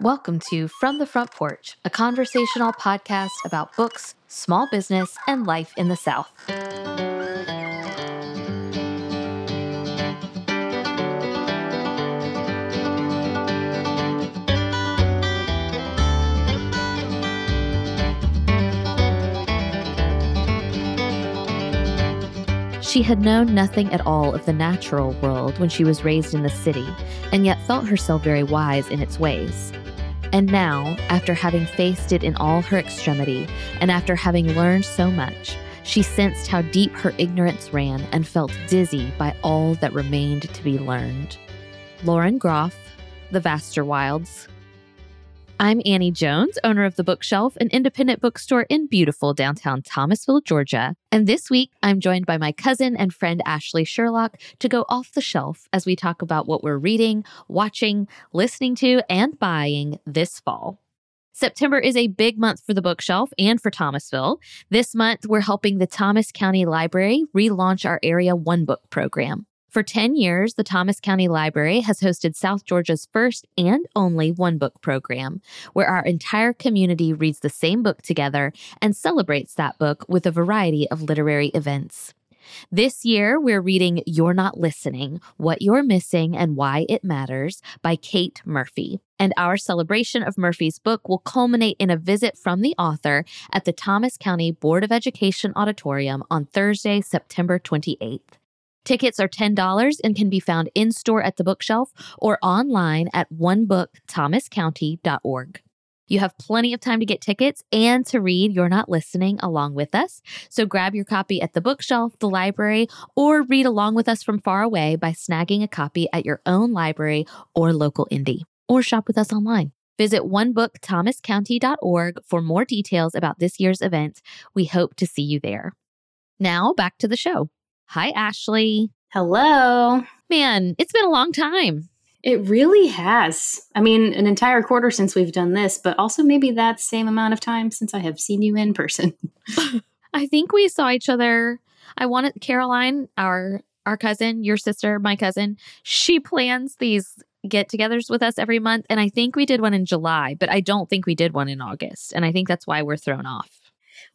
Welcome to From the Front Porch, a conversational podcast about books, small business, and life in the South. She had known nothing at all of the natural world when she was raised in the city, and yet thought herself very wise in its ways. And now, after having faced it in all her extremity, and after having learned so much, she sensed how deep her ignorance ran and felt dizzy by all that remained to be learned. Lauren Groff, The Vaster Wilds. I'm Annie Jones, owner of The Bookshelf, an independent bookstore in beautiful downtown Thomasville, Georgia. And this week, I'm joined by my cousin and friend Ashley Sherlock to go off the shelf as we talk about what we're reading, watching, listening to, and buying this fall. September is a big month for The Bookshelf and for Thomasville. This month, we're helping the Thomas County Library relaunch our Area One Book Program. For 10 years, the Thomas County Library has hosted South Georgia's first and only One Book Program, where our entire community reads the same book together and celebrates that book with a variety of literary events. This year, we're reading You're Not Listening, What You're Missing and Why It Matters by Kate Murphy. And our celebration of Murphy's book will culminate in a visit from the author at the Thomas County Board of Education Auditorium on Thursday, September 28th. Tickets are $10 and can be found in-store at The Bookshelf or online at onebookthomascounty.org. You have plenty of time to get tickets and to read You're Not Listening along with us, so grab your copy at The Bookshelf, the library, or read along with us from far away by snagging a copy at your own library or local indie, or shop with us online. Visit onebookthomascounty.org for more details about this year's event. We hope to see you there. Now, back to the show. Hi, Ashley. Hello. Man, it's been a long time. It really has. I mean, an entire quarter since we've done this, but also maybe that same amount of time since I have seen you in person. I think we saw each other. I wanted Caroline, our cousin, your sister, my cousin. She plans these get-togethers with us every month, and I think we did one in July, but I don't think we did one in August, and I think that's why we're thrown off.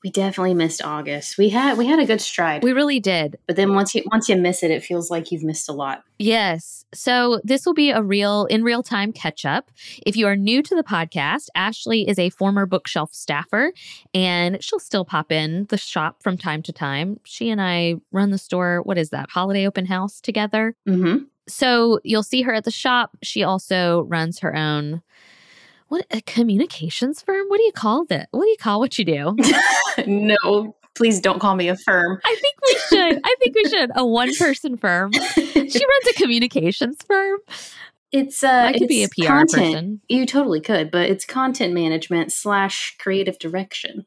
We definitely missed August. We had a good stride. We really did. But then once you miss it, it feels like you've missed a lot. Yes. So this will be a real-time catch-up. If you are new to the podcast, Ashley is a former Bookshelf staffer, and she'll still pop in the shop from time to time. She and I run the store, holiday open house together. Mm-hmm. So you'll see her at the shop. She also runs her own a communications firm? What do you call that? What do you call what you do? No, please don't call me a firm. I think we should. A one-person firm. She runs a communications firm. I could be a PR content person. You totally could, but it's content management / creative direction.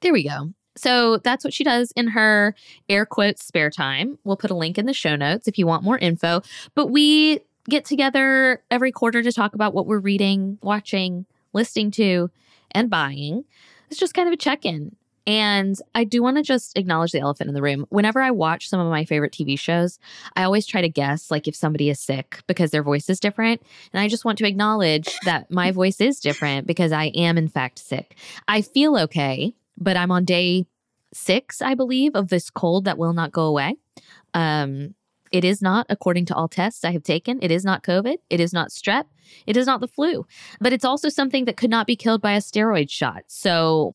There we go. So that's what she does in her air quotes spare time. We'll put a link in the show notes if you want more info. But we get together every quarter to talk about what we're reading, watching, listening to, and buying. It's just kind of a check-in. And I do want to just acknowledge the elephant in the room. Whenever I watch some of my favorite TV shows, I always try to guess, like, if somebody is sick because their voice is different. And I just want to acknowledge that my voice is different because I am, in fact, sick. I feel okay, but I'm on day 6, I believe, of this cold that will not go away. It is not, according to all tests I have taken, it is not COVID, it is not strep, it is not the flu, but it's also something that could not be killed by a steroid shot. So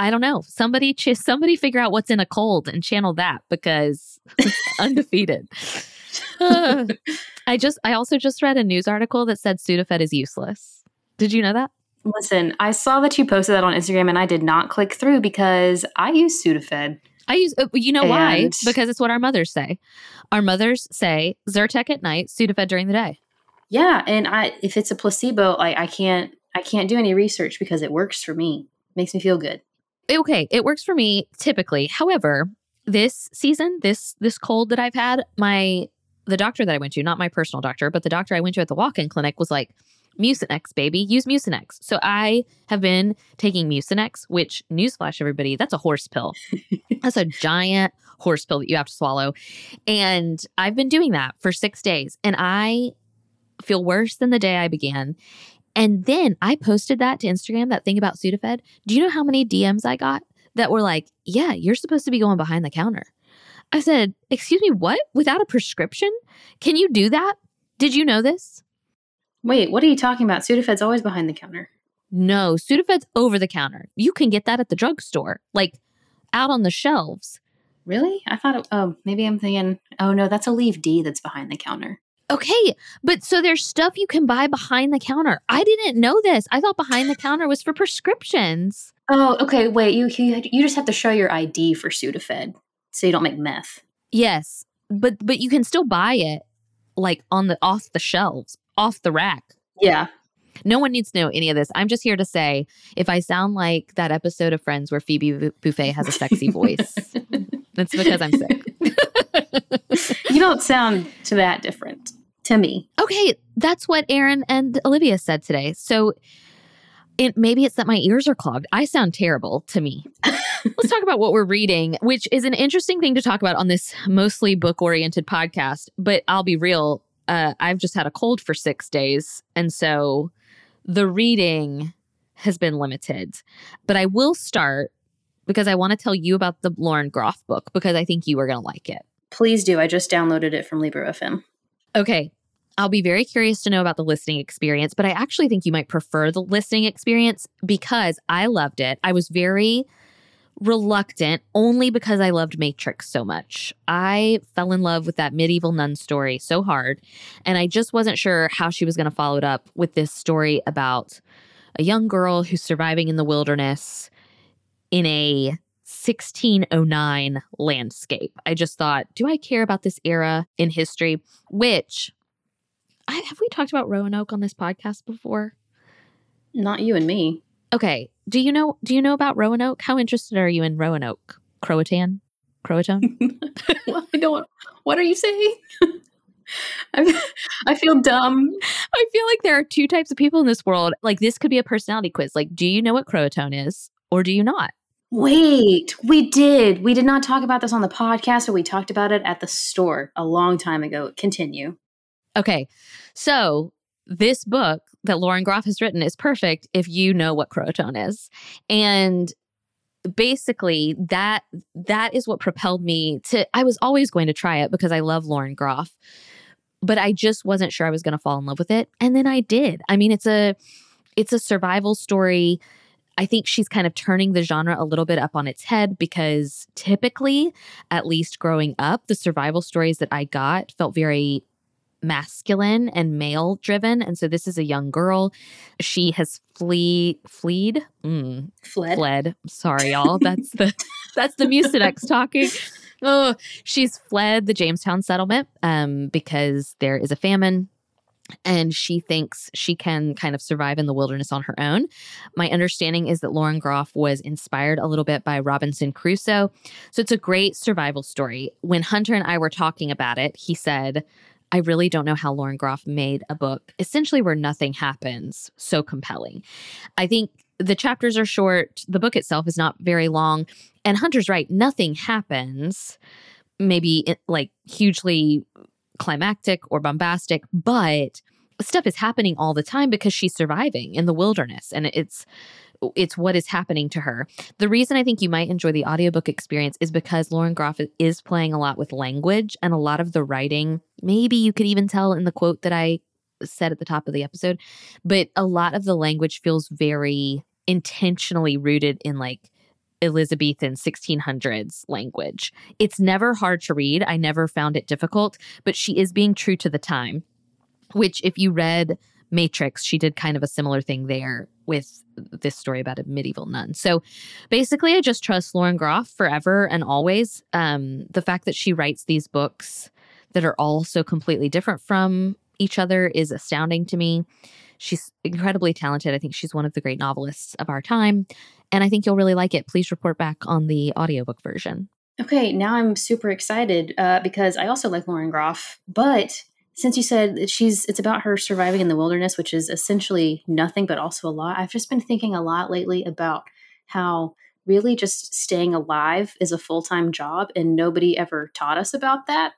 I don't know. Somebody figure out what's in a cold and channel that, because undefeated. I also just read a news article that said Sudafed is useless. Did you know that? Listen, I saw that you posted that on Instagram and I did not click through because I use Sudafed. Why? Because it's what our mothers say. Our mothers say Zyrtec at night, Sudafed during the day. Yeah, and if it's a placebo, I can't do any research because it works for me. Makes me feel good. Okay, it works for me typically. However, this season, this cold that I've had, the doctor that I went to, not my personal doctor, but the doctor I went to at the walk-in clinic was like, Mucinex, baby. Use Mucinex. So I have been taking Mucinex, which, newsflash, everybody, that's a horse pill. That's a giant horse pill that you have to swallow. And I've been doing that for 6 days. And I feel worse than the day I began. And then I posted that to Instagram, that thing about Sudafed. Do you know how many DMs I got that were like, yeah, you're supposed to be going behind the counter? I said, excuse me, what? Without a prescription? Can you do that? Did you know this? Wait, what are you talking about? Sudafed's always behind the counter. No, Sudafed's over the counter. You can get that at the drugstore, like out on the shelves. Really? I thought, maybe I'm thinking, oh no, that's Aleve D that's behind the counter. Okay, but so there's stuff you can buy behind the counter. I didn't know this. I thought behind the counter was for prescriptions. Oh, okay. Wait, you just have to show your ID for Sudafed so you don't make meth. Yes, but you can still buy it like off the shelves, off the rack. Yeah. No one needs to know any of this. I'm just here to say, if I sound like that episode of Friends where Phoebe Buffay has a sexy voice, that's because I'm sick. You don't sound that different to me. Okay, that's what Aaron and Olivia said today. So maybe it's that my ears are clogged. I sound terrible to me. Let's talk about what we're reading, which is an interesting thing to talk about on this mostly book-oriented podcast. But I'll be real, I've just had a cold for 6 days. And so the reading has been limited. But I will start because I want to tell you about the Lauren Groff book because I think you are going to like it. Please do. I just downloaded it from Libro.fm. Okay. I'll be very curious to know about the listening experience, but I actually think you might prefer the listening experience because I loved it. I was very reluctant only because I loved Matrix so much. I fell in love with that medieval nun story so hard, and I just wasn't sure how she was going to follow it up with this story about a young girl who's surviving in the wilderness in a 1609 landscape. I just thought, do I care about this era in history? Which, have we talked about Roanoke on this podcast before? Not you and me. Okay. Do you know about Roanoke? How interested are you in Roanoke? Croatan? Well, I don't. What are you saying? I feel dumb. I feel like there are two types of people in this world. Like, this could be a personality quiz. Like, do you know what Croatan is or do you not? Wait, we did. We did not talk about this on the podcast, but we talked about it at the store a long time ago. Continue. Okay. So this book that Lauren Groff has written is perfect if you know what Croatan is. And basically that is what propelled me to, I was always going to try it because I love Lauren Groff, but I just wasn't sure I was going to fall in love with it. And then I did. I mean, it's a survival story. I think she's kind of turning the genre a little bit up on its head because typically, at least growing up, the survival stories that I got felt very masculine and male driven. And so this is a young girl. She has fled. Sorry, y'all. That's the Mucinex talking. Oh, she's fled the Jamestown settlement because there is a famine. And she thinks she can kind of survive in the wilderness on her own. My understanding is that Lauren Groff was inspired a little bit by Robinson Crusoe. So it's a great survival story. When Hunter and I were talking about it, he said, I really don't know how Lauren Groff made a book essentially where nothing happens so compelling. I think the chapters are short. The book itself is not very long. And Hunter's right. Nothing happens. Maybe like hugely climactic or bombastic, but stuff is happening all the time because she's surviving in the wilderness, and it's what is happening to her. The reason I think you might enjoy the audiobook experience is because Lauren Groff is playing a lot with language, and a lot of the writing, maybe you could even tell in the quote that I said at the top of the episode, but a lot of the language feels very intentionally rooted in like Elizabethan 1600s language. It's never hard to read. I never found it difficult, but she is being true to the time, which if you read Matrix, she did kind of a similar thing there with this story about a medieval nun. So basically, I just trust Lauren Groff forever and always. The fact that she writes these books that are all so completely different from each other is astounding to me. She's incredibly talented. I think she's one of the great novelists of our time. And I think you'll really like it. Please report back on the audiobook version. Okay, now I'm super excited because I also like Lauren Groff. But since you said that it's about her surviving in the wilderness, which is essentially nothing but also a lot, I've just been thinking a lot lately about how really just staying alive is a full-time job and nobody ever taught us about that.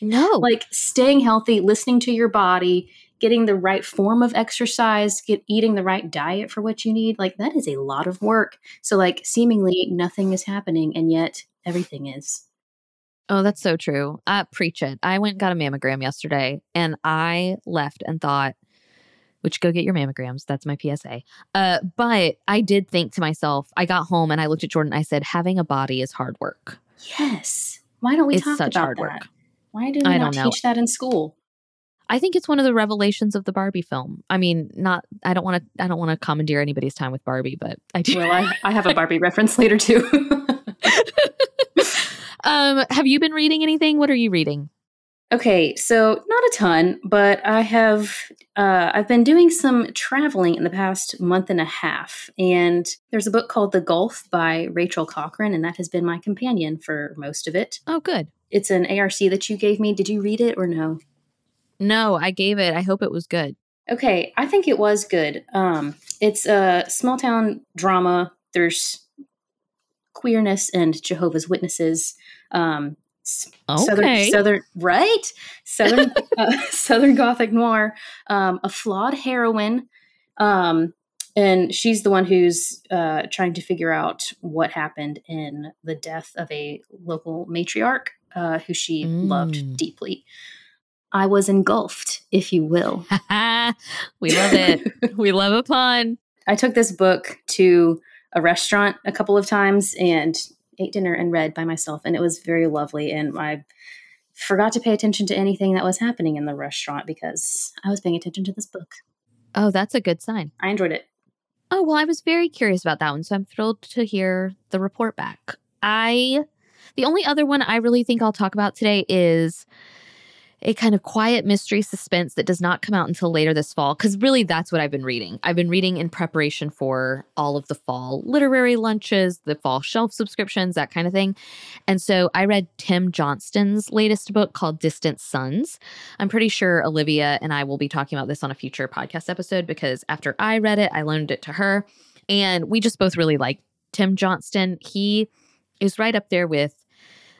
No. Like staying healthy, listening to your body, getting the right form of exercise, eating the right diet for what you need, like that is a lot of work. So like seemingly nothing is happening and yet everything is. Oh, that's so true. Preach it. I went and got a mammogram yesterday and I left and thought, which go get your mammograms. That's my PSA. But I did think to myself, I got home and I looked at Jordan. I said, having a body is hard work. Yes. Why don't we talk about hard work. Why do we not teach that in school? I think it's one of the revelations of the Barbie film. I mean, I don't want to commandeer anybody's time with Barbie, but I do. Well, I have a Barbie reference later too. Have you been reading anything? What are you reading? Okay, so not a ton, but I have I've been doing some traveling in the past month and a half, and there's a book called The Gulf by Rachel Cochran, and that has been my companion for most of it. Oh, good. It's an ARC that you gave me. Did you read it or no? No, I gave it. I hope it was good. Okay, I think it was good. It's a small town drama. There's queerness and Jehovah's Witnesses. Okay. Southern Gothic noir, a flawed heroine. And she's the one who's trying to figure out what happened in the death of a local matriarch who she loved deeply. I was engulfed, if you will. We love it. We love a pun. I took this book to a restaurant a couple of times and ate dinner and read by myself, and it was very lovely. And I forgot to pay attention to anything that was happening in the restaurant because I was paying attention to this book. Oh, that's a good sign. I enjoyed it. Oh, well, I was very curious about that one, so I'm thrilled to hear the report back. The only other one I really think I'll talk about today is a kind of quiet mystery suspense that does not come out until later this fall, because really that's what I've been reading. I've been reading in preparation for all of the fall literary lunches, the fall shelf subscriptions, that kind of thing. And so I read Tim Johnston's latest book called Distant Sons. I'm pretty sure Olivia and I will be talking about this on a future podcast episode because after I read it, I loaned it to her. And we just both really like Tim Johnston. He is right up there with,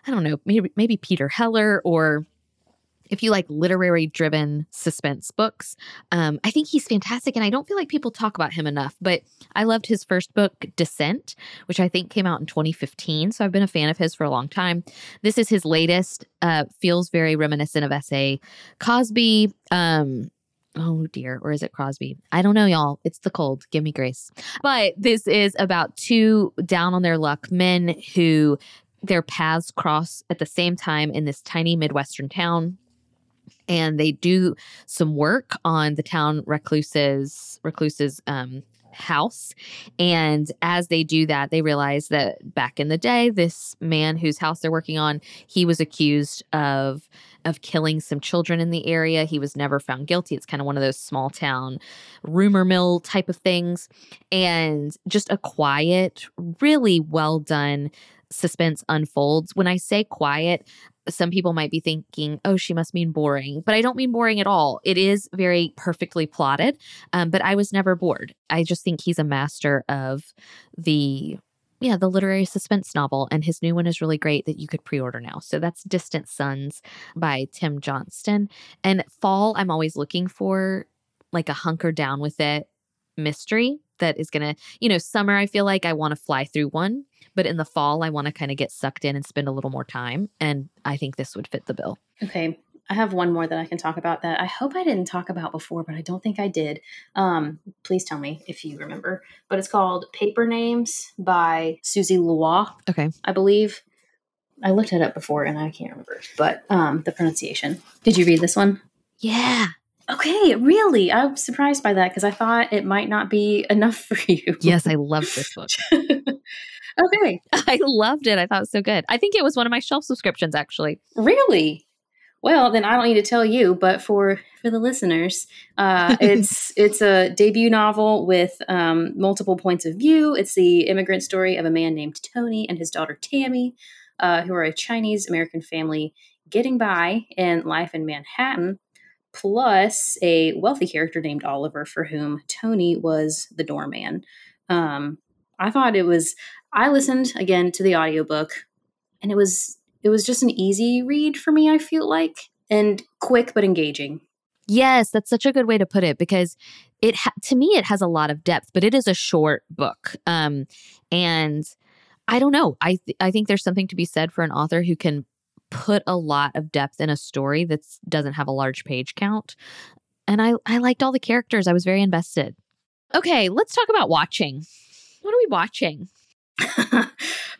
I don't know, maybe Peter Heller, or if you like literary-driven suspense books, I think he's fantastic, and I don't feel like people talk about him enough, but I loved his first book, Descent, which I think came out in 2015, so I've been a fan of his for a long time. This is his latest, feels very reminiscent of S.A. Cosby, oh dear, or is it Crosby? I don't know, y'all. It's the cold. Give me grace. But this is about two down-on-their-luck men who their paths cross at the same time in this tiny Midwestern town. And they do some work on the town recluse's house. And as they do that, they realize that back in the day, this man whose house they're working on, he was accused of killing some children in the area. He was never found guilty. It's kind of one of those small town rumor mill type of things. And just a quiet, really well done suspense unfolds. When I say quiet, some people might be thinking, oh, she must mean boring, but I don't mean boring at all. It is very perfectly plotted, but I was never bored. I just think he's a master of the literary suspense novel, and his new one is really great that you could pre-order now. So that's Distant Sons by Tim Johnston. And fall, I'm always looking for like a hunker down with it mystery that is going to, summer, I feel like I want to fly through one, but in the fall, I want to kind of get sucked in and spend a little more time. And I think this would fit the bill. Okay. I have one more that I can talk about that I hope I didn't talk about before, but I don't think I did. Please tell me if you remember, but it's called Paper Names by Susie Lois. Okay. I believe I looked it up before and I can't remember, but the pronunciation. Did you read this one? Yeah. Okay, really? I'm surprised by that because I thought it might not be enough for you. Yes, I love this book. Okay. I loved it. I thought it was so good. I think it was one of my shelf subscriptions, actually. Really? Well, then I don't need to tell you, but for the listeners, it's a debut novel with multiple points of view. It's the immigrant story of a man named Tony and his daughter Tammy, who are a Chinese-American family getting by in life in Manhattan, plus a wealthy character named Oliver for whom Tony was the doorman. I listened again to the audiobook and it was just an easy read for me, I feel like, and quick but engaging. Yes, that's such a good way to put it, because to me, it has a lot of depth, but it is a short book. And I don't know. I think there's something to be said for an author who can put a lot of depth in a story that doesn't have a large page count. And I liked all the characters. I was very invested. Okay, let's talk about watching. What are we watching?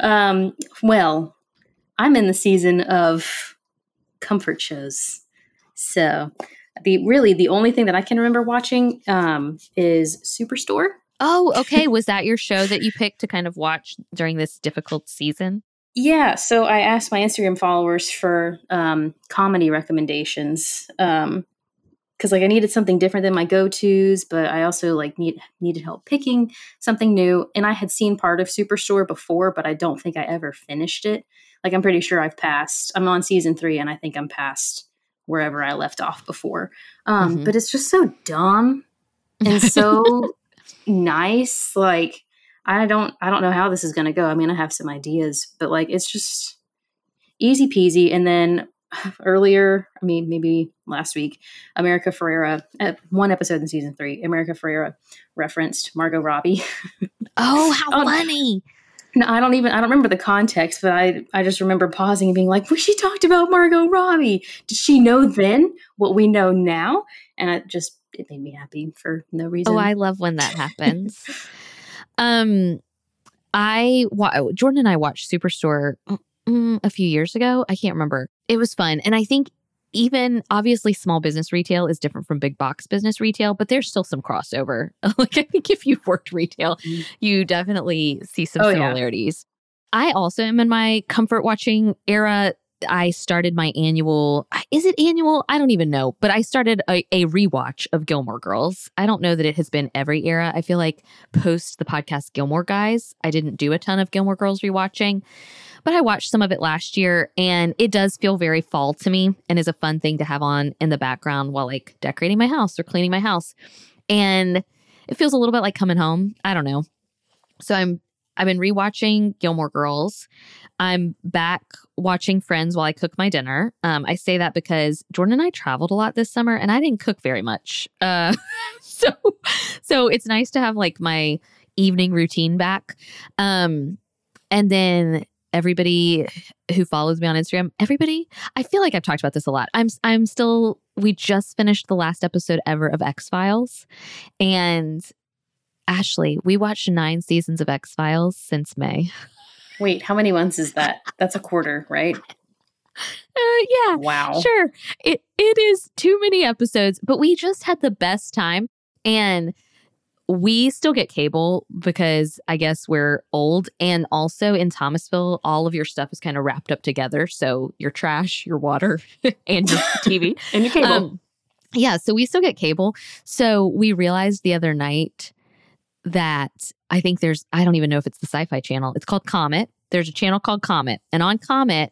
Well, I'm in the season of comfort shows. So the only thing that I can remember watching is Superstore. Oh, okay. Was that your show that you picked to kind of watch during this difficult season? Yeah. So I asked my Instagram followers for comedy recommendations because I needed something different than my go-tos, but I also needed help picking something new. And I had seen part of Superstore before, but I don't think I ever finished it. I'm pretty sure I've passed. I'm on season 3 and I think I'm past wherever I left off before. But it's just so dumb and so nice. I don't know how this is going to go. I mean, I have some ideas, but it's just easy peasy. And then earlier, maybe last week, America Ferrera, one episode in season 3, America Ferrera referenced Margot Robbie. Oh, how funny. No, I don't remember the context, but I just remember pausing and being well, she talked about Margot Robbie. Did she know then what we know now? And it made me happy for no reason. Oh, I love when that happens. Jordan and I watched Superstore a few years ago. I can't remember. It was fun. And I think even obviously small business retail is different from big box business retail, but there's still some crossover. I think if you've worked retail, you definitely see some similarities. Yeah. I also am in my comfort watching era. I started my annual, is it annual? I don't even know, but I started a rewatch of Gilmore Girls. I don't know that it has been every era. I feel like post the podcast Gilmore Guys, I didn't do a ton of Gilmore Girls rewatching, but I watched some of it last year and it does feel very fall to me and is a fun thing to have on in the background while decorating my house or cleaning my house. And it feels a little bit like coming home. I don't know. So I've been rewatching Gilmore Girls. I'm back watching Friends while I cook my dinner. I say that because Jordan and I traveled a lot this summer and I didn't cook very much. So it's nice to have my evening routine back. And then everybody who follows me on Instagram, I feel like I've talked about this a lot. We just finished the last episode ever of X-Files, and Ashley, we watched 9 seasons of X-Files since May. Wait, how many months is that? That's a quarter, right? Yeah. Wow. Sure. It is too many episodes, but we just had the best time. And we still get cable because I guess we're old. And also in Thomasville, all of your stuff is kind of wrapped up together. So your trash, your water, and your TV. And your cable. Yeah. So we still get cable. So we realized the other night that I think I don't even know if it's the Sci-Fi Channel. It's called Comet. There's a channel called Comet. And on Comet,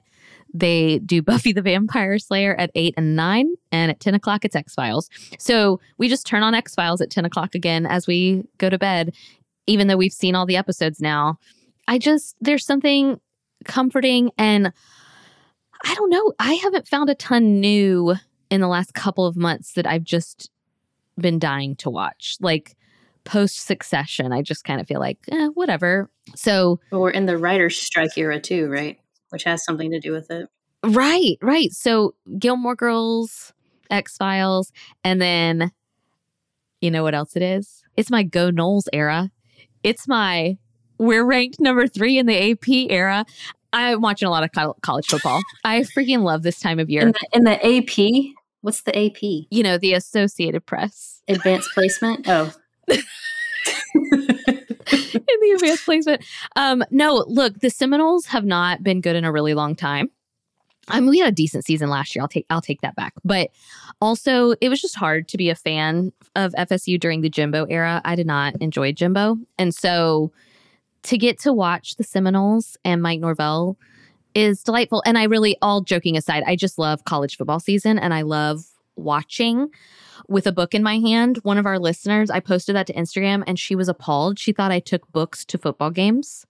they do Buffy the Vampire Slayer at 8 and 9. And at 10 o'clock, it's X-Files. So we just turn on X-Files at 10 o'clock again as we go to bed, even though we've seen all the episodes now. There's something comforting. And I don't know. I haven't found a ton new in the last couple of months that I've just been dying to watch. Post-Succession, I just kind of feel whatever. So we're in the writer's strike era too, right? Which has something to do with it. Right. So Gilmore Girls, X-Files, and then you know what else it is? It's my Go Knowles era. It's my we're ranked number 3 in the AP era. I'm watching a lot of college football. I freaking love this time of year. In the AP? What's the AP? The Associated Press. Advanced Placement? Oh. In the advanced placement. No, look, the Seminoles have not been good in a really long time. We had a decent season last year. I'll take that back. But also, it was just hard to be a fan of FSU during the Jimbo era. I did not enjoy Jimbo, and so to get to watch the Seminoles and Mike Norvell is delightful. And I really, all joking aside, I just love college football season, and I love watching with a book in my hand. One of our listeners, I posted that to Instagram and she was appalled. She thought I took books to football games.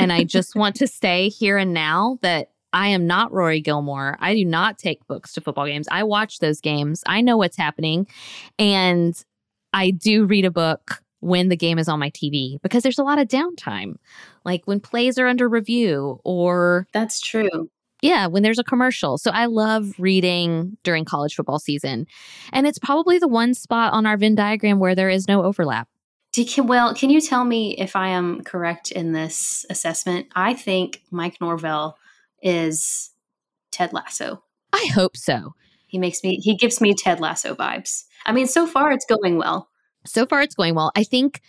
And I just want to say here and now that I am not Rory Gilmore. I do not take books to football games. I watch those games. I know what's happening. And I do read a book when the game is on my TV because there's a lot of downtime, like when plays are under review or... That's true. Yeah, when there's a commercial. So I love reading during college football season. And it's probably the one spot on our Venn diagram where there is no overlap. Well, can you tell me if I am correct in this assessment? I think Mike Norvell is Ted Lasso. I hope so. He gives me Ted Lasso vibes. I mean, so far it's going well. I think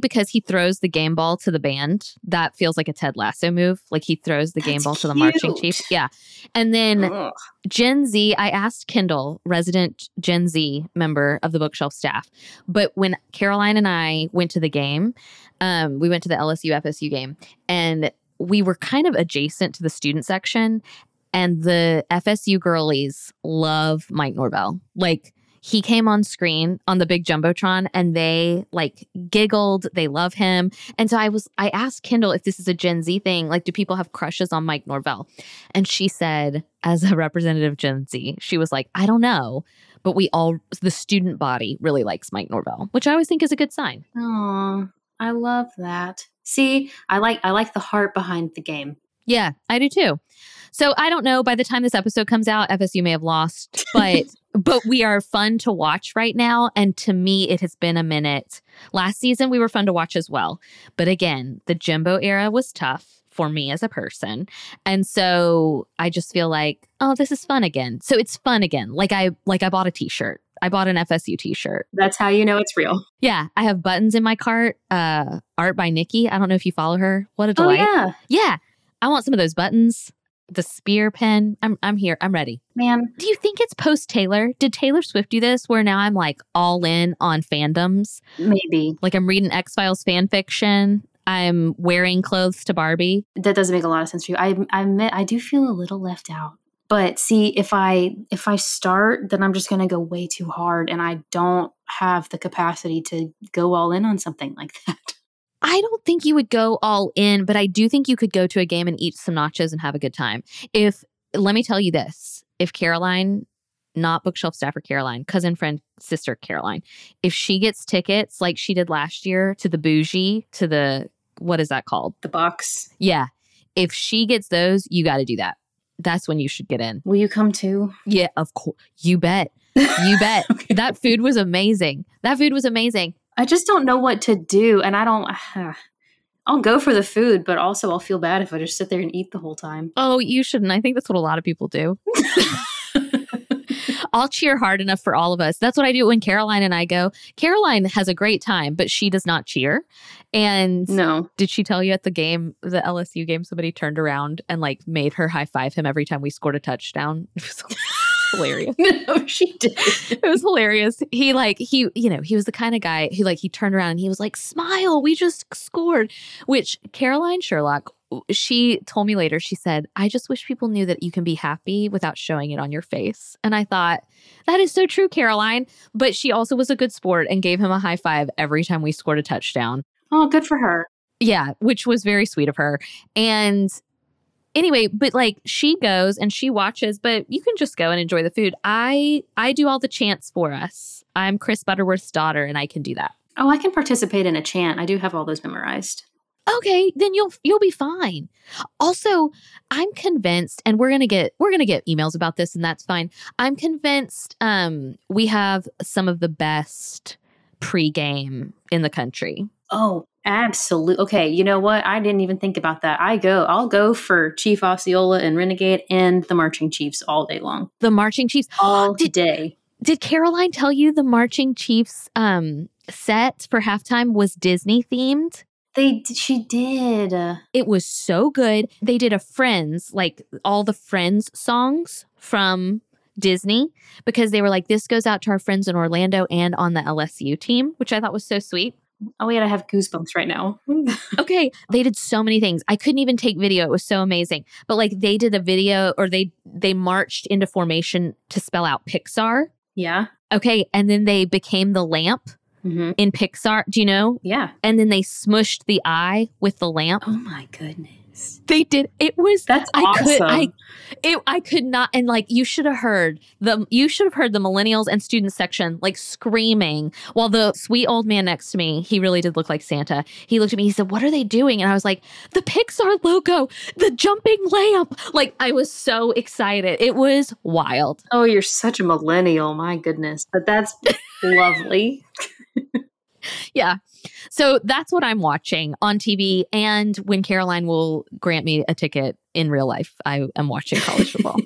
because he throws the game ball to the band, that feels like a Ted Lasso move. Like he throws the game ball to the Marching Chiefs. Yeah. And then Gen Z, I asked Kendall, resident Gen Z member of the Bookshelf staff. But when Caroline and I went to the game, we went to the LSU FSU game, and we were kind of adjacent to the student section. And the FSU girlies love Mike Norvell. Like, he came on screen on the big Jumbotron and they like giggled. They love him. And so I asked Kendall if this is a Gen Z thing. Like, do people have crushes on Mike Norvell? And she said, as a representative of Gen Z, she was like, I don't know, but the student body really likes Mike Norvell, which I always think is a good sign. Aw, I love that. See, I like the heart behind the game. Yeah, I do too. So I don't know, by the time this episode comes out, FSU may have lost, but we are fun to watch right now. And to me, it has been a minute. Last season, we were fun to watch as well. But again, the Jimbo era was tough for me as a person. And so I just feel like, oh, this is fun again. So it's fun again. Like I bought a t-shirt. I bought an FSU t-shirt. That's how you know it's real. Yeah. I have buttons in my cart. Art by Nikki. I don't know if you follow her. What a delight. Oh, yeah. I want some of those buttons. The spear pen. I'm here. I'm ready. Man. Do you think it's post-Taylor? Did Taylor Swift do this where now I'm like all in on fandoms? Maybe. Like I'm reading X-Files fan fiction. I'm wearing clothes to Barbie. That doesn't make a lot of sense for you. I do feel a little left out. But see, if I start, then I'm just going to go way too hard and I don't have the capacity to go all in on something like that. I don't think you would go all in, but I do think you could go to a game and eat some nachos and have a good time. Let me tell you this, if Caroline, not Bookshelf staffer Caroline, cousin, friend, sister Caroline, if she gets tickets like she did last year to the bougie, to the, what is that called? The box. Yeah. If she gets those, you got to do that. That's when you should get in. Will you come too? Yeah, of course. You bet. You bet. Okay. That food was amazing. I just don't know what to do, and I'll go for the food, but also I'll feel bad if I just sit there and eat the whole time. Oh, you shouldn't. I think that's what a lot of people do. I'll cheer hard enough for all of us. That's what I do when Caroline and I go. Caroline has a great time, but she does not cheer. And no. Did she tell you at the game, the LSU game, somebody turned around and like made her high five him every time we scored a touchdown? Hilarious. No, she did. It was hilarious. He he was the kind of guy who he turned around and he was like, smile, we just scored, which Caroline Sherlock, she told me later, she said, I just wish people knew that you can be happy without showing it on your face. And I thought, that is so true, Caroline. But she also was a good sport and gave him a high five every time we scored a touchdown. Oh, good for her. Yeah, which was very sweet of her. And anyway, but she goes and she watches, but you can just go and enjoy the food. I do all the chants for us. I'm Chris Butterworth's daughter and I can do that. Oh, I can participate in a chant. I do have all those memorized. Okay, then you'll be fine. Also, I'm convinced, and we're going to get emails about this and that's fine. I'm convinced we have some of the best pregame in the country. Oh, absolutely. Okay, you know what? I didn't even think about that. I'll go for Chief Osceola and Renegade and the Marching Chiefs all day long. The Marching Chiefs? All day. Did Caroline tell you the Marching Chiefs set for halftime was Disney themed? She did. It was so good. They did a Friends, all the Friends songs from Disney, because they were like, this goes out to our friends in Orlando and on the LSU team, which I thought was so sweet. Oh, yeah, I have goosebumps right now. Okay. They did so many things. I couldn't even take video. It was so amazing. But they did a video, or they marched into formation to spell out Pixar. Yeah. Okay. And then they became the lamp in Pixar. Do you know? Yeah. And then they smushed the eye with the lamp. Oh, my goodness. They did. It was I could not. And like, you should have heard the millennials and student section like screaming while the sweet old man next to me, he really did look like Santa. He looked at me, he said, "What are they doing?" And I was like, "The Pixar logo, the jumping lamp." Like, I was so excited. It was wild. Oh, you're such a millennial. My goodness. But that's lovely. Yeah. So that's what I'm watching on TV. And when Caroline will grant me a ticket in real life, I am watching college football.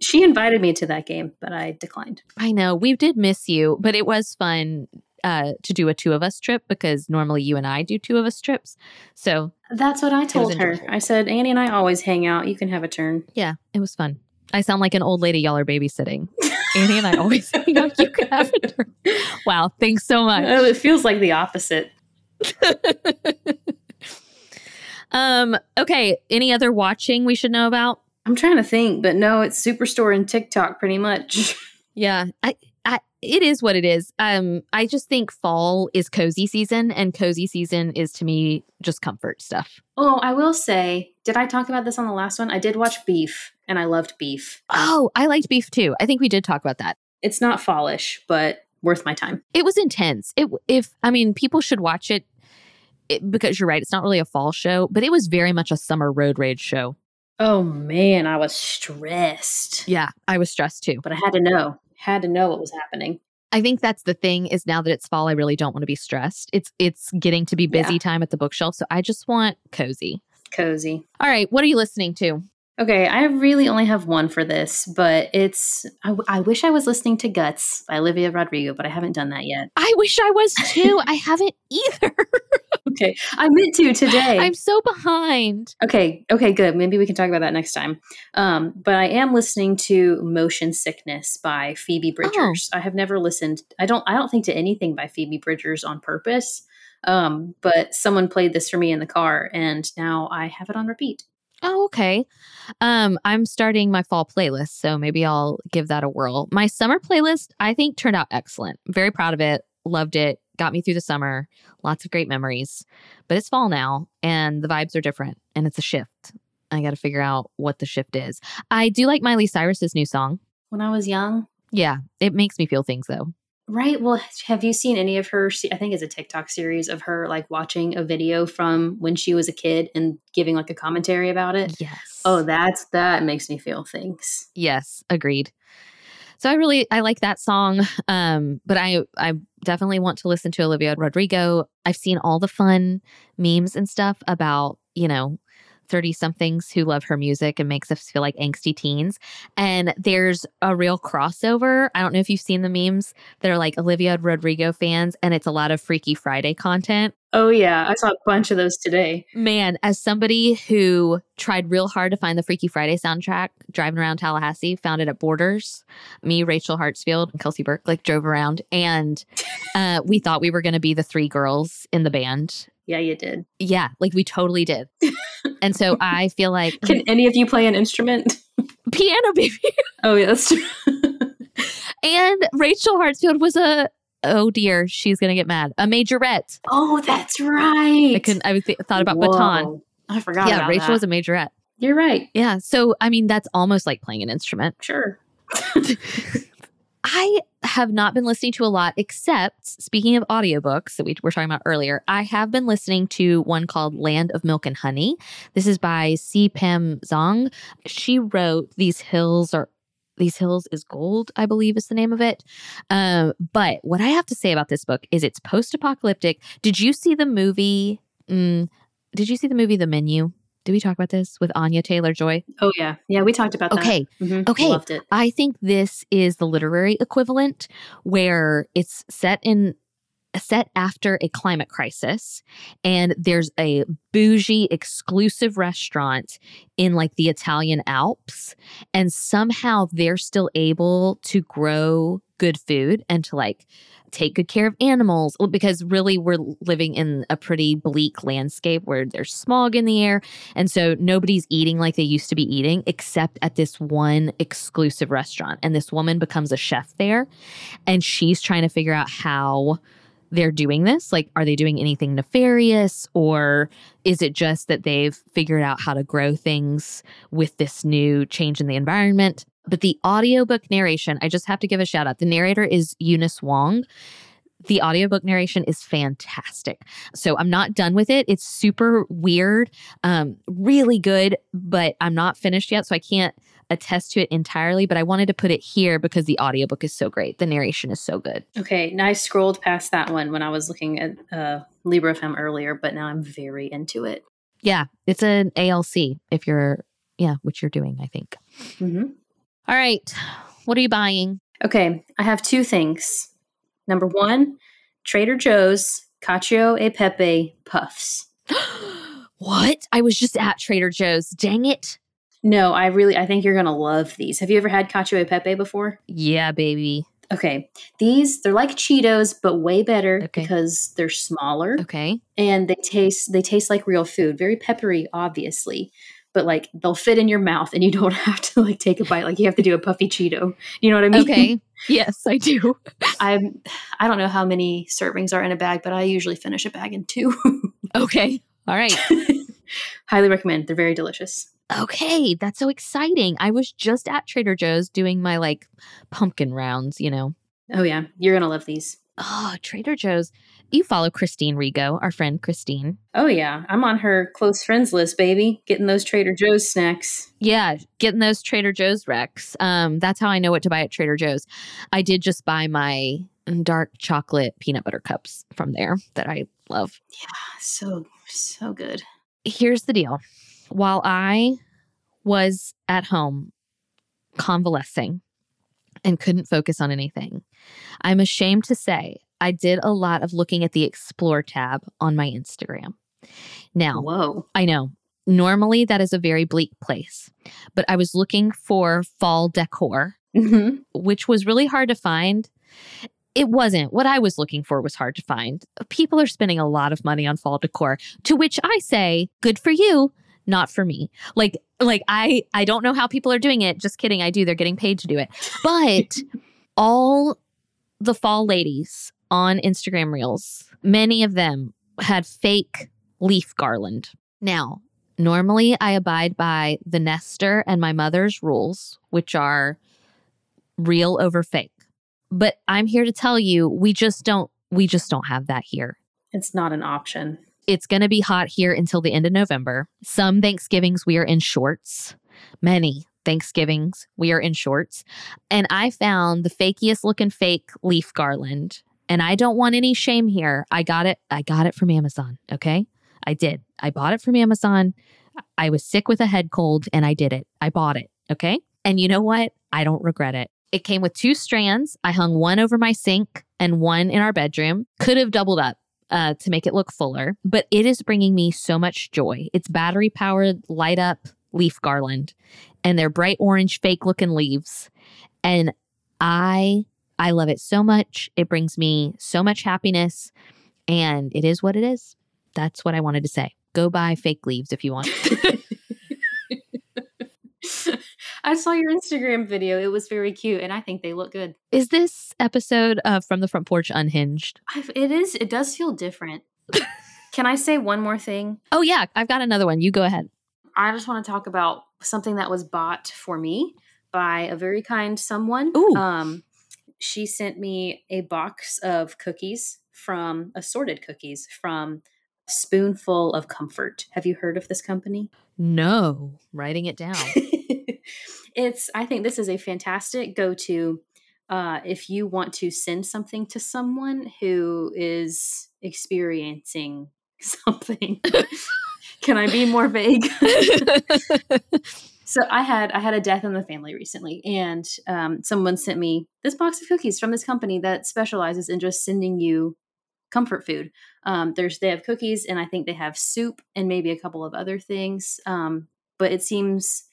She invited me to that game, but I declined. I know. We did miss you, but it was fun to do a two of us trip because normally you and I do two of us trips. So that's what I told her. I said, Annie and I always hang out. You can have a turn. Yeah, it was fun. I sound like an old lady. Y'all are babysitting. Annie and I always hang out. You can have a turn. Wow. Thanks so much. Oh, it feels like the opposite. Okay. Any other watching we should know about? I'm trying to think, but no, it's Superstore and TikTok pretty much. Yeah. It is what it is. I just think fall is cozy season, and cozy season is to me just comfort stuff. Oh, I will say, did I talk about this on the last one? I did watch Beef, and I loved Beef. Oh, I liked Beef too. I think we did talk about that. It's not fallish, but worth my time. It was intense. People should watch it because you're right. It's not really a fall show, but it was very much a summer road rage show. Oh man, I was stressed. Yeah, I was stressed too. But I had to know what was happening. I think that's the thing is now that it's fall, I really don't want to be stressed. It's getting to be busy time at the bookshelf. So I just want cozy. Cozy. All right. What are you listening to? Okay. I really only have one for this, but I wish I was listening to Guts by Olivia Rodrigo, but I haven't done that yet. I wish I was too. I haven't either. Okay. I meant to today. I'm so behind. Okay, good. Maybe we can talk about that next time. But I am listening to Motion Sickness by Phoebe Bridgers. Oh. I have never listened. I don't think to anything by Phoebe Bridgers on purpose. But someone played this for me in the car and now I have it on repeat. Oh, okay. I'm starting my fall playlist, so maybe I'll give that a whirl. My summer playlist, I think, turned out excellent. Very proud of it. Loved it. Got me through the summer. Lots of great memories. But it's fall now, and the vibes are different, and it's a shift. I got to figure out what the shift is. I do like Miley Cyrus's new song. When I Was Young? Yeah. It makes me feel things, though. Right. Well, have you seen any of her? I think it's a TikTok series of her like watching a video from when she was a kid and giving like a commentary about it. Yes. Oh, that makes me feel things. Yes. Agreed. So I like that song. But I definitely want to listen to Olivia Rodrigo. I've seen all the fun memes and stuff about, 30-somethings who love her music and makes us feel like angsty teens. And there's a real crossover. I don't know if you've seen the memes that are like Olivia Rodrigo fans, and it's a lot of Freaky Friday content. Oh, yeah. I saw a bunch of those today. Man, as somebody who tried real hard to find the Freaky Friday soundtrack, driving around Tallahassee, found it at Borders. Me, Rachel Hartsfield, and Kelsey Burke drove around, and we thought we were going to be the three girls in the band. Yeah, you did. Yeah, we totally did. And so I feel like... Can any of you play an instrument? Piano, baby. Oh, yeah, that's true. And Rachel Hartsfield was oh dear, she's going to get mad. A majorette. Oh, that's right. I thought about baton. I forgot about that. Yeah, Rachel was a majorette. You're right. Yeah. So, that's almost like playing an instrument. Sure. I have not been listening to a lot, except speaking of audiobooks that we were talking about earlier, I have been listening to one called Land of Milk and Honey. This is by C. Pam Zhang. She wrote These Hills is Gold, I believe is the name of it. But what I have to say about this book is it's post-apocalyptic. Did you see the movie? The Menu? Did we talk about this with Anya Taylor-Joy? Oh, yeah. Yeah, we talked about that. Okay. Mm-hmm. Okay. Loved it. I think this is the literary equivalent where it's set after a climate crisis, and there's a bougie exclusive restaurant in the Italian Alps, and somehow they're still able to grow good food and to take good care of animals, because really we're living in a pretty bleak landscape where there's smog in the air, and so nobody's eating like they used to be eating except at this one exclusive restaurant, and this woman becomes a chef there, and she's trying to figure out how they're doing this? Like, are they doing anything nefarious, or is it just that they've figured out how to grow things with this new change in the environment? But the audiobook narration, I just have to give a shout out. The narrator is Eunice Wong. The audiobook narration is fantastic. So I'm not done with it. It's super weird, really good, but I'm not finished yet. So I can't attest to it entirely, but I wanted to put it here because the audiobook is so great. The narration is so good. Okay. And I scrolled past that one when I was looking at Libro.fm earlier, but now I'm very into it. Yeah. It's an ALC if you're, which you're doing, I think. Mm-hmm. All right. What are you buying? Okay. I have two things. Number one, Trader Joe's Cacio e Pepe puffs. What? I was just at Trader Joe's. Dang it. No, I think you're going to love these. Have you ever had Cacio e Pepe before? Yeah, baby. Okay. These, they're like Cheetos, but way better because they're smaller. Okay. And they taste like real food. Very peppery, obviously. But like they'll fit in your mouth and you don't have to like take a bite. Like you have to do a puffy Cheeto. You know what I mean? Okay. Yes, I do. I don't know how many servings are in a bag, but I usually finish a bag in two. Okay. All right. Highly recommend. They're very delicious. Okay. That's so exciting. I was just at Trader Joe's doing my like pumpkin rounds, you know. Oh yeah. You're going to love these. Oh, Trader Joe's. You follow Christine Rigo, our friend Christine. Oh, yeah. I'm on her close friends list, baby. Getting those Trader Joe's snacks. Yeah, getting those Trader Joe's recs. That's how I know what to buy at Trader Joe's. I did just buy my dark chocolate peanut butter cups from there that I love. Yeah, so good. Here's the deal. While I was at home convalescing and couldn't focus on anything, I'm ashamed to say I did a lot of looking at the Explore tab on my Instagram. Now, whoa. I know, normally that is a very bleak place, but I was looking for fall decor, mm-hmm. which was really hard to find. It wasn't. What I was looking for was hard to find. People are spending a lot of money on fall decor, to which I say, good for you, not for me. Like I don't know how people are doing it. Just kidding. I do. They're getting paid to do it. But all the fall ladies on Instagram Reels, many of them had fake leaf garland. Now, normally I abide by the Nestor and my mother's rules, which are real over fake. But I'm here to tell you, we just don't have that here. It's not an option. It's going to be hot here until the end of November. Some Thanksgivings we are in shorts. Many Thanksgivings we are in shorts. And I found the fakiest looking fake leaf garland. And I don't want any shame here. I got it from Amazon, okay? I did. I bought it from Amazon. I was sick with a head cold and I did it. I bought it, okay? And you know what? I don't regret it. It came with two strands. I hung one over my sink and one in our bedroom. Could have doubled up to make it look fuller, but it is bringing me so much joy. It's battery-powered, light-up leaf garland, and they're bright orange, fake-looking leaves. And I love it so much. It brings me so much happiness, and it is what it is. That's what I wanted to say. Go buy fake leaves if you want. I saw your Instagram video. It was very cute, and I think they look good. Is this episode of From the Front Porch Unhinged? It is. It does feel different. Can I say one more thing? Oh, yeah. I've got another one. You go ahead. I just want to talk about something that was bought for me by a very kind someone. Ooh. She sent me a box of cookies from assorted cookies from Spoonful of Comfort. Have you heard of this company? No. Writing it down. I think this is a fantastic go-to if you want to send something to someone who is experiencing something. Can I be more vague? So I had a death in the family recently, and someone sent me this box of cookies from this company that specializes in just sending you comfort food. They have cookies, and I think they have soup and maybe a couple of other things. But it seems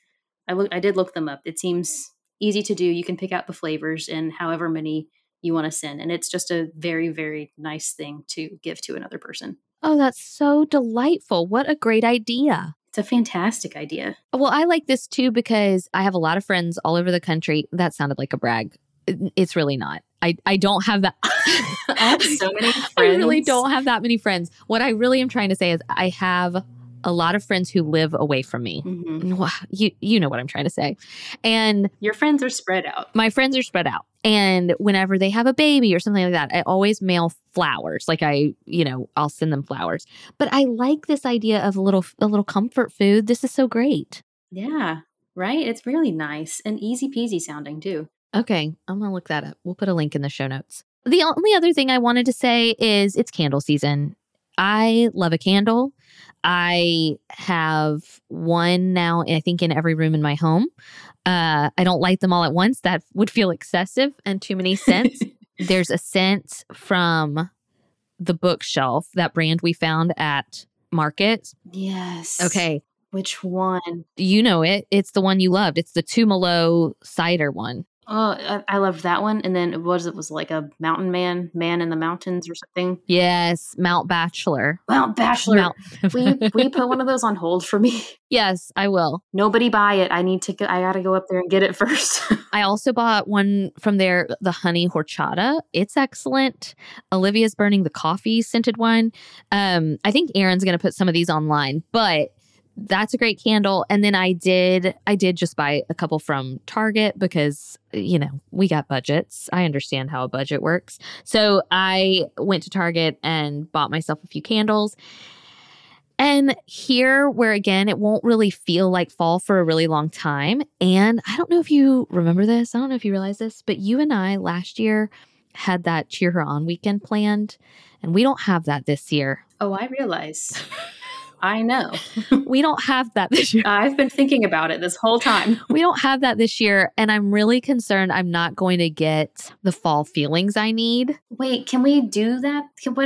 I did look them up. It seems easy to do. You can pick out the flavors and however many you want to send, and it's just a very, very nice thing to give to another person. Oh, that's so delightful! What a great idea! It's a fantastic idea. Well, I like this too because I have a lot of friends all over the country. That sounded like a brag. It's really not. I don't have that. I have so many friends. I really don't have that many friends. What I really am trying to say is I have a lot of friends who live away from me. Mm-hmm. You know what I'm trying to say. And your friends are spread out. My friends are spread out. And whenever they have a baby or something like that, I always mail flowers. Like I'll send them flowers. But I like this idea of a little comfort food. This is so great. Yeah, right? It's really nice and easy peasy sounding too. Okay, I'm going to look that up. We'll put a link in the show notes. The only other thing I wanted to say is it's candle season. I love a candle. I have one now, I think, in every room in my home. I don't light them all at once. That would feel excessive and too many scents. There's a scent from The Bookshelf, that brand we found at Market. Yes. Okay. Which one? You know it. It's the one you loved. It's the Tumalo cider one. Oh, I loved that one. And then it was like a mountain man in the mountains or something. Yes, Mount Bachelor. Mount Bachelor. Will you put one of those on hold for me? Yes, I will. Nobody buy it. I got to go up there and get it first. I also bought one from there, the honey horchata. It's excellent. Olivia's burning the coffee scented one. I think Aaron's going to put some of these online, but that's a great candle. And then I did just buy a couple from Target because, we got budgets. I understand how a budget works. So I went to Target and bought myself a few candles. And here where, again, it won't really feel like fall for a really long time. And I don't know if you remember this. I don't know if you realize this, but you and I last year had that Cheer Her On weekend planned. And we don't have that this year. Oh, I realize. I know. We don't have that this year. I've been thinking about it this whole time. We don't have that this year. And I'm really concerned I'm not going to get the fall feelings I need. Wait, can we do that? Can we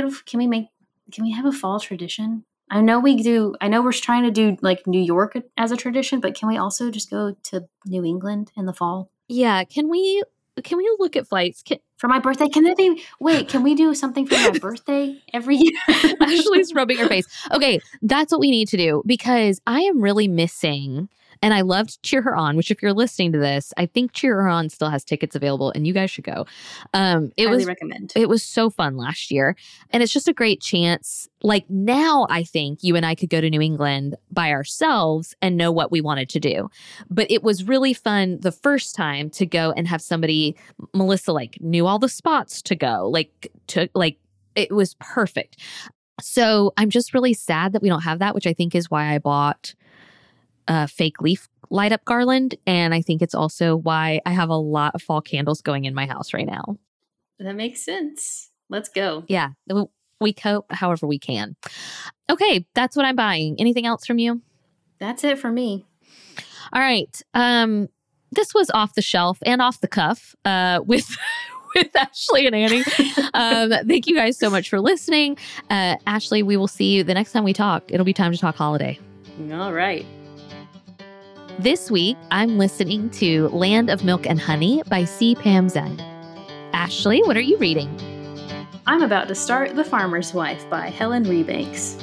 have a fall tradition? I know we do. I know we're trying to do like New York as a tradition, but can we also just go to New England in the fall? Yeah. Can we look at flights? For my birthday? Can we do something for my birthday every year? Ashley's rubbing her face. Okay, that's what we need to do because I am really missing, and I loved Cheer Her On, which if you're listening to this, I think Cheer Her On still has tickets available and you guys should go. Highly recommend. It was so fun last year and it's just a great chance. Like now I think you and I could go to New England by ourselves and know what we wanted to do. But it was really fun the first time to go and have somebody, Melissa, like knew all the spots to go, it was perfect. So I'm just really sad that we don't have that, which I think is why I bought a fake leaf light up garland. And I think it's also why I have a lot of fall candles going in my house right now. That makes sense. Let's go. Yeah. We cope however we can. Okay. That's what I'm buying. Anything else from you? That's it for me. All right. This was off the shelf and off the cuff with Ashley and Annie. Thank you guys so much for listening. Ashley, we will see you the next time we talk. It'll be time to talk holiday. All right. This week, I'm listening to Land of Milk and Honey by C. Pam Zhang. Ashley, what are you reading? I'm about to start The Farmer's Wife by Helen Rebanks.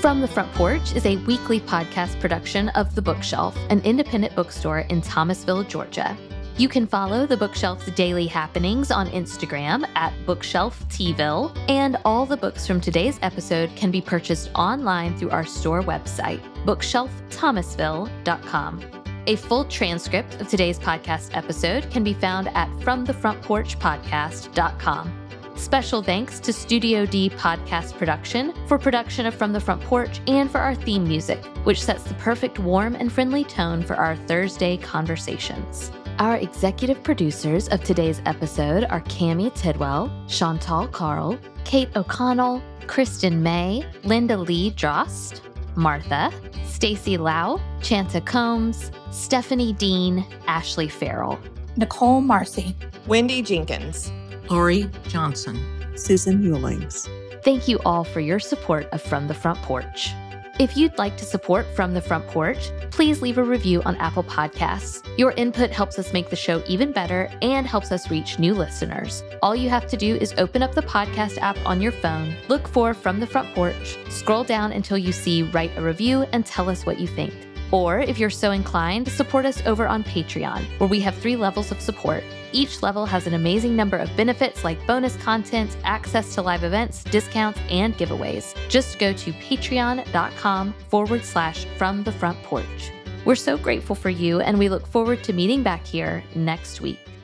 From the Front Porch is a weekly podcast production of The Bookshelf, an independent bookstore in Thomasville, Georgia. You can follow The Bookshelf's daily happenings on Instagram at BookshelfTville, and all the books from today's episode can be purchased online through our store website, bookshelfthomasville.com. A full transcript of today's podcast episode can be found at fromthefrontporchpodcast.com. Special thanks to Studio D Podcast Production for production of From the Front Porch and for our theme music, which sets the perfect warm and friendly tone for our Thursday conversations. Our executive producers of today's episode are Cammie Tidwell, Chantal Carl, Kate O'Connell, Kristen May, Linda Lee Drost, Martha, Stacy Lau, Chanta Combs, Stephanie Dean, Ashley Farrell, Nicole Marcy, Wendy Jenkins, Lori Johnson, Susan Ewlings. Thank you all for your support of From the Front Porch. If you'd like to support From the Front Porch, please leave a review on Apple Podcasts. Your input helps us make the show even better and helps us reach new listeners. All you have to do is open up the podcast app on your phone, look for From the Front Porch, scroll down until you see Write a Review, and tell us what you think. Or if you're so inclined, support us over on Patreon, where we have 3 levels of support. Each level has an amazing number of benefits like bonus content, access to live events, discounts, and giveaways. Just go to patreon.com/fromthefrontporch. We're so grateful for you, and we look forward to meeting back here next week.